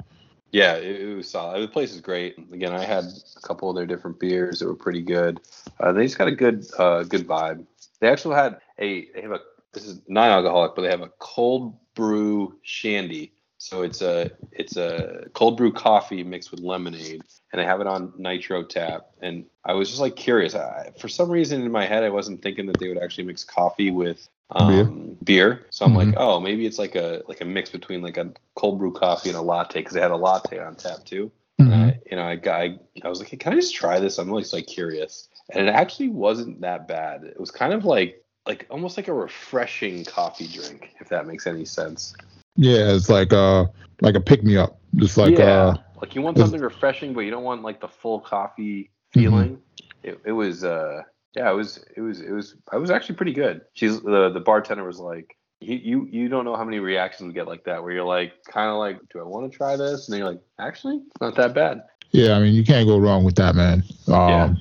Yeah, it, it was solid. The place is great. Again, I had a couple of their different beers that were pretty good. Uh, they just got a good, uh, good vibe. They actually had a they have a this is non-alcoholic, but they have a cold brew shandy. So it's a it's a cold brew coffee mixed with lemonade, and I have it on Nitro Tap. And I was just like curious. I, for some reason in my head, I wasn't thinking that they would actually mix coffee with um, beer. beer. So I'm mm-hmm. like, oh, maybe it's like a like a mix between like a cold brew coffee and a latte because they had a latte on tap too. Mm-hmm. And I, you know, I, I I was like, hey, can I just try this? I'm always like curious, and it actually wasn't that bad. It was kind of like like almost like a refreshing coffee drink, if that makes any sense. Yeah, it's like uh like a pick me up. Just like yeah. uh like you want something refreshing, but you don't want like the full coffee feeling. Mm-hmm. It it was uh yeah, it was it was it was I was actually pretty good. She's the the bartender was like you you, you don't know how many reactions we get like that where you're like kind of like do I want to try this? And then you're like actually it's not that bad. Yeah, I mean you can't go wrong with that, man. Um yeah.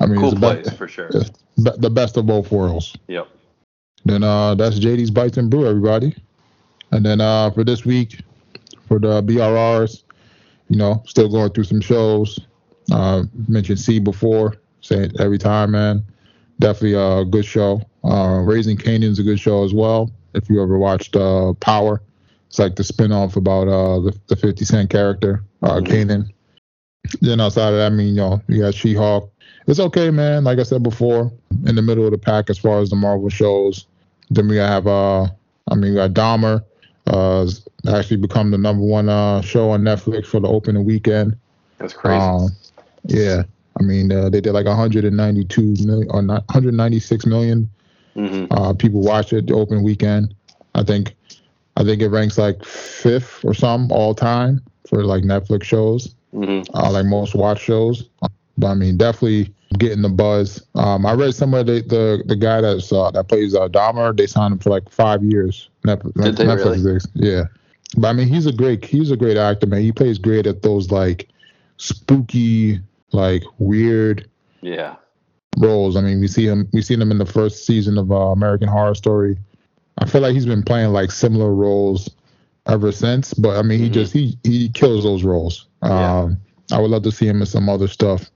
I mean cool it's place best, for sure. It's the best of both worlds. Yep. Then uh that's J D's Bites and Brew, everybody. And then uh, for this week, for the B R Rs, you know, still going through some shows. Uh, mentioned C before, say it every time, man. Definitely a good show. Uh, Raising Canaan's a good show as well. If you ever watched uh, Power, it's like the spinoff about uh, the, the fifty Cent character, uh, Canaan. Then outside of that, I mean, you know, you got She-Hulk. It's okay, man. Like I said before, in the middle of the pack as far as the Marvel shows. Then we have, uh, I mean, we got Dahmer. Uh, actually become the number one uh, show on Netflix for the opening weekend. That's crazy. Um, yeah, I mean uh, they did like one hundred ninety-two million or not, one hundred ninety-six million mm-hmm. uh, people watched it the opening weekend. I think I think it ranks like fifth or something all time for like Netflix shows, mm-hmm. uh, like most watched shows. But I mean, definitely getting the buzz. Um, I read somewhere the the, the guy that's uh, that plays uh, Dahmer, they signed him for like five years. Netflix, Did they Netflix really? Yeah, but I mean, he's a great he's a great actor, man. He plays great at those like spooky, like weird, yeah, roles. I mean, we see him we seen him in the first season of uh, American Horror Story. I feel like he's been playing like similar roles ever since. But I mean, he mm-hmm. just he he kills those roles. Yeah. Um, I would love to see him in some other stuff.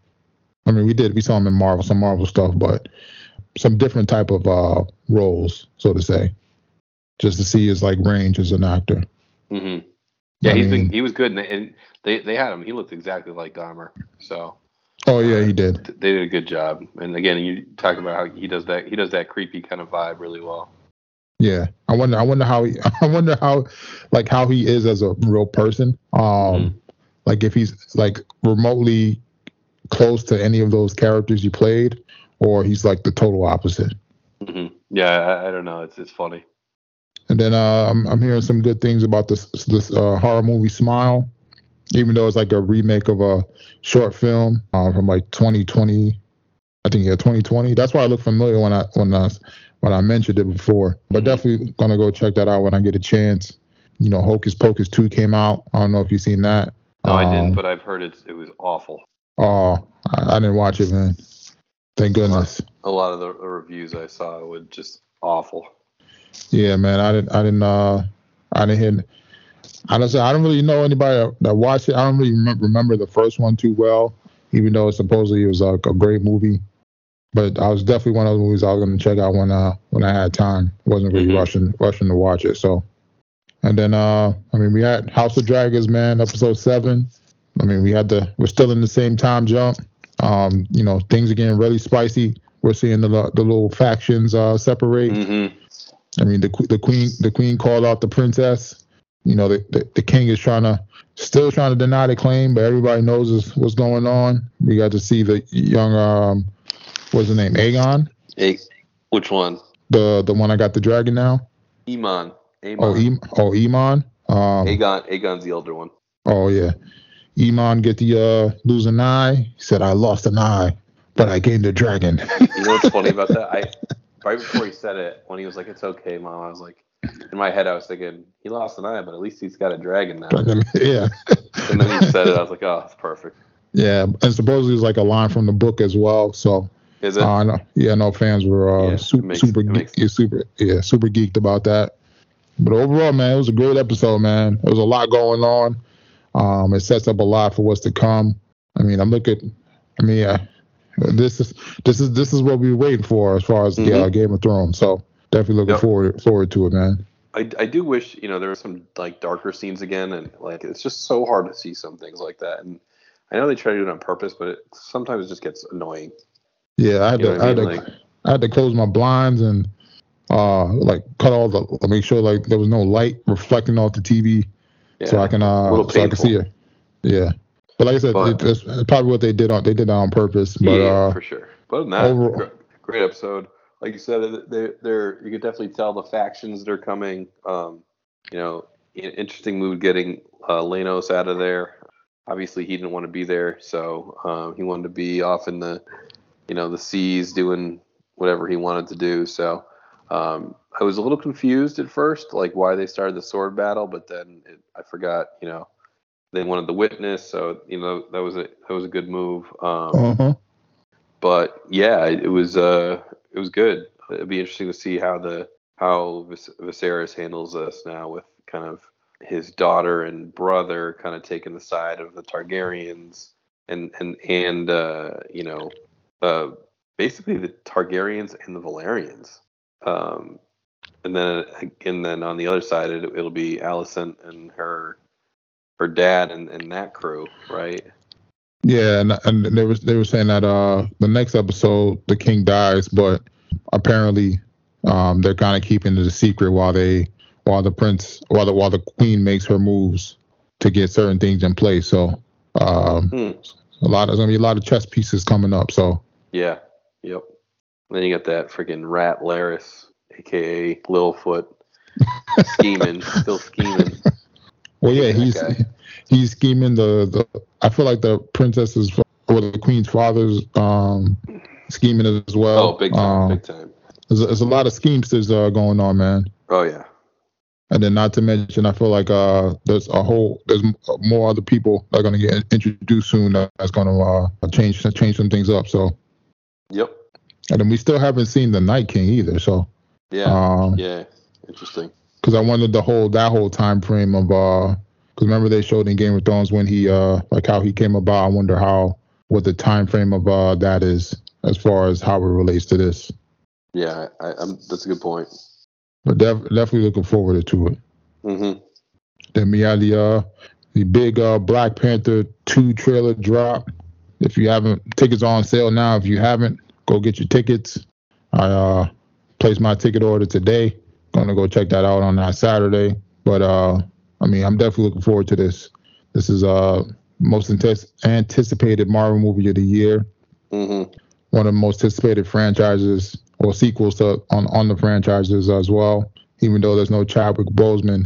I mean, we did. We saw him in Marvel, some Marvel stuff, but some different type of uh, roles, so to say, just to see his like range as an actor. Mm-hmm. Yeah, he's been, he was good, and they, and they they had him. He looked exactly like Dahmer. So. Oh yeah, uh, he did. Th- they did a good job, and again, you talk about how he does that. He does that creepy kind of vibe really well. Yeah, I wonder. I wonder how he. I wonder how, like, how he is as a real person. Um, mm-hmm. Like if he's like remotely close to any of those characters you played, or he's like the total opposite. Mm-hmm. Yeah, I, I don't know. It's it's funny. And then uh, I'm I'm hearing some good things about this this uh, horror movie Smile, even though it's like a remake of a short film uh, from like twenty twenty, I think yeah twenty twenty. That's why I look familiar when I when I when I mentioned it before. But definitely going to go check that out when I get a chance. You know, Hocus Pocus two came out. I don't know if you've seen that. No, um, I didn't, but I've heard it's, it was awful. Oh, I, I didn't watch it, man. Thank goodness. A lot of the reviews I saw were just awful. Yeah, man. I didn't. I didn't. Uh, I didn't hear. I don't. I don't really know anybody that watched it. I don't really remember the first one too well, even though supposedly it was a, a great movie. But I was definitely one of the movies I was gonna check out when uh when I had time. I wasn't really mm-hmm. rushing rushing to watch it. So, and then uh, I mean, we had House of Dragons, man, episode seven. I mean, we had the. We're still in the same time jump. Um, you know, things are getting really spicy. We're seeing the the little factions uh, separate. Mm-hmm. I mean, the the queen the queen called out the princess. You know, the, the, the king is trying to still trying to deny the claim, but everybody knows what's going on. We got to see the young um, what's his name, Aegon. A- which one? The the one I got the dragon now. Aemon. Aemon. Oh, e- oh, Aemon. Um, Aegon. Aegon's the elder one. Oh yeah. Iman get the uh, lose an eye. He said, I lost an eye, but I gained a dragon. You know what's funny about that? I Right before he said it, when he was like, it's okay, Mom, I was like, in my head, I was thinking, he lost an eye, but at least he's got a dragon now. Yeah. And then he said it, I was like, oh, that's perfect. Yeah, and supposedly it was like a line from the book as well, so. Is it? Uh, I know, yeah, no fans were uh, yeah, super, makes, super, ge- super, yeah, super geeked about that. But overall, man, it was a great episode, man. There was a lot going on. Um, it sets up a lot for what's to come. I mean, I'm looking. I mean, uh, this is this is this is what we wait for as far as mm-hmm. the, uh, Game of Thrones. So definitely looking yep. forward forward to it, man. I, I do wish, you know, there were some like darker scenes again, and like it's just so hard to see some things like that. And I know they try to do it on purpose, but it sometimes it just gets annoying. Yeah, I had you to I, I, mean? had to, like, I had to close my blinds and uh like cut all the make sure like there was no light reflecting off the T V. Yeah, so I can uh, so I can see it. Yeah, but like I said, but, it, it's probably what they did on they did that on purpose. But, yeah, uh, for sure. But not overall, great episode. Like you said, they they're you could definitely tell the factions that are coming. Um, you know, interesting move getting uh, Lanos out of there. Obviously, he didn't want to be there, so um, he wanted to be off in the you know the seas doing whatever he wanted to do. So. Um, I was a little confused at first, like why they started the sword battle, but then it, I forgot, you know, they wanted the witness. So, you know, that was a, that was a good move. Um, mm-hmm. But yeah, it, it was, uh, it was good. It'd be interesting to see how the, how Vis- Viserys handles this now with kind of his daughter and brother kind of taking the side of the Targaryens and, and, and, uh, you know, uh, basically the Targaryens and the Valerians. Um, and then and then on the other side, it, it'll be Alicent and her her dad and, and that crew, right? Yeah, and, and they were they were saying that uh, the next episode the king dies, but apparently um, they're kind of keeping it a secret while they while the prince while the while the queen makes her moves to get certain things in place. So um, hmm. a lot there's gonna be a lot of chess pieces coming up. So yeah, yep. Then you got that freaking rat Laris, a k a. Littlefoot, scheming, still scheming. Well, yeah, he's he's scheming the, the – I feel like the princess's – or the queen's father's um, scheming as well. Oh, big time, um, big time. There's, there's a lot of schemesters uh, going on, man. Oh, yeah. And then not to mention, I feel like uh, there's a whole – there's more other people that are going to get introduced soon that's going to uh, change change some things up, so. Yep. And then we still haven't seen the Night King either, so yeah, um, yeah, interesting. Because I wanted the whole that whole time frame of uh, because remember they showed in Game of Thrones when he uh like how he came about. I wonder how what the time frame of uh that is as far as how it relates to this. Yeah, I, I'm, that's a good point. But def- definitely looking forward to it. Mm-hmm. Then we had the uh the big uh Black Panther two trailer drop. If you haven't, tickets are on sale now. If you haven't. Go get your tickets. I uh, placed my ticket order today. Going to go check that out on that Saturday. But, uh, I mean, I'm definitely looking forward to this. This is uh most ante- anticipated Marvel movie of the year. Mm-hmm. One of the most anticipated franchises or sequels to, on, on the franchises as well. Even though there's no Chadwick Boseman,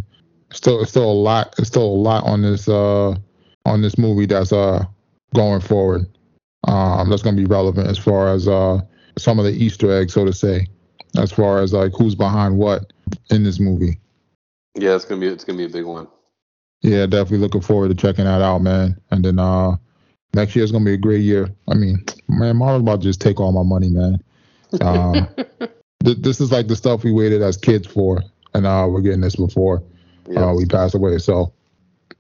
still it's still a lot. It's still a lot on this uh on this movie that's uh going forward. Um, that's going to be relevant as far as uh, some of the Easter eggs, so to say. as far as like who's behind what in this movie. Yeah, it's gonna be it's gonna be a big one. Yeah, definitely looking forward to checking that out, man. And then uh, next year is gonna be a great year. I mean, man, Marlon's about to just take all my money, man. Uh, th- this is like the stuff we waited as kids for, and uh, we're getting this before yes. uh, we pass away. So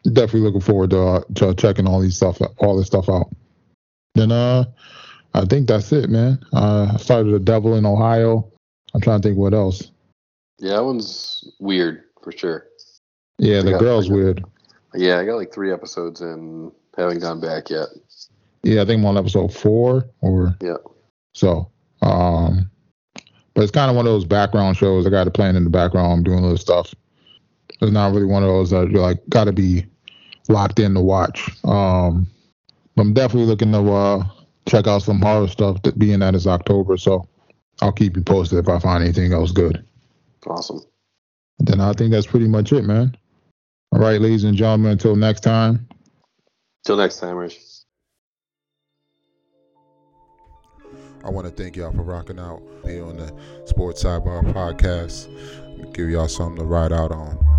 definitely looking forward to, uh, to checking all these stuff, all this stuff out. Then uh, I think that's it, man. Uh, I started the Daboll in Ohio. I'm trying to think what else. Yeah, that one's weird for sure. Yeah, the girl's like, weird. Yeah, I got like three episodes and haven't gone back yet. Yeah, I think I'm on episode four or yeah. So, um, but it's kind of one of those background shows. I got it playing in the background. I'm doing little stuff. It's not really one of those that you're like got to be locked in to watch. Um, but I'm definitely looking to uh, check out some horror stuff. That being that it's October, so I'll keep you posted if I find anything else good. Awesome. Then I think that's pretty much it, man. All right, ladies and gentlemen, until next time. Till next time, Rich. I want to thank y'all for rocking out, being on the Sports Sidebar podcast. Give y'all something to ride out on.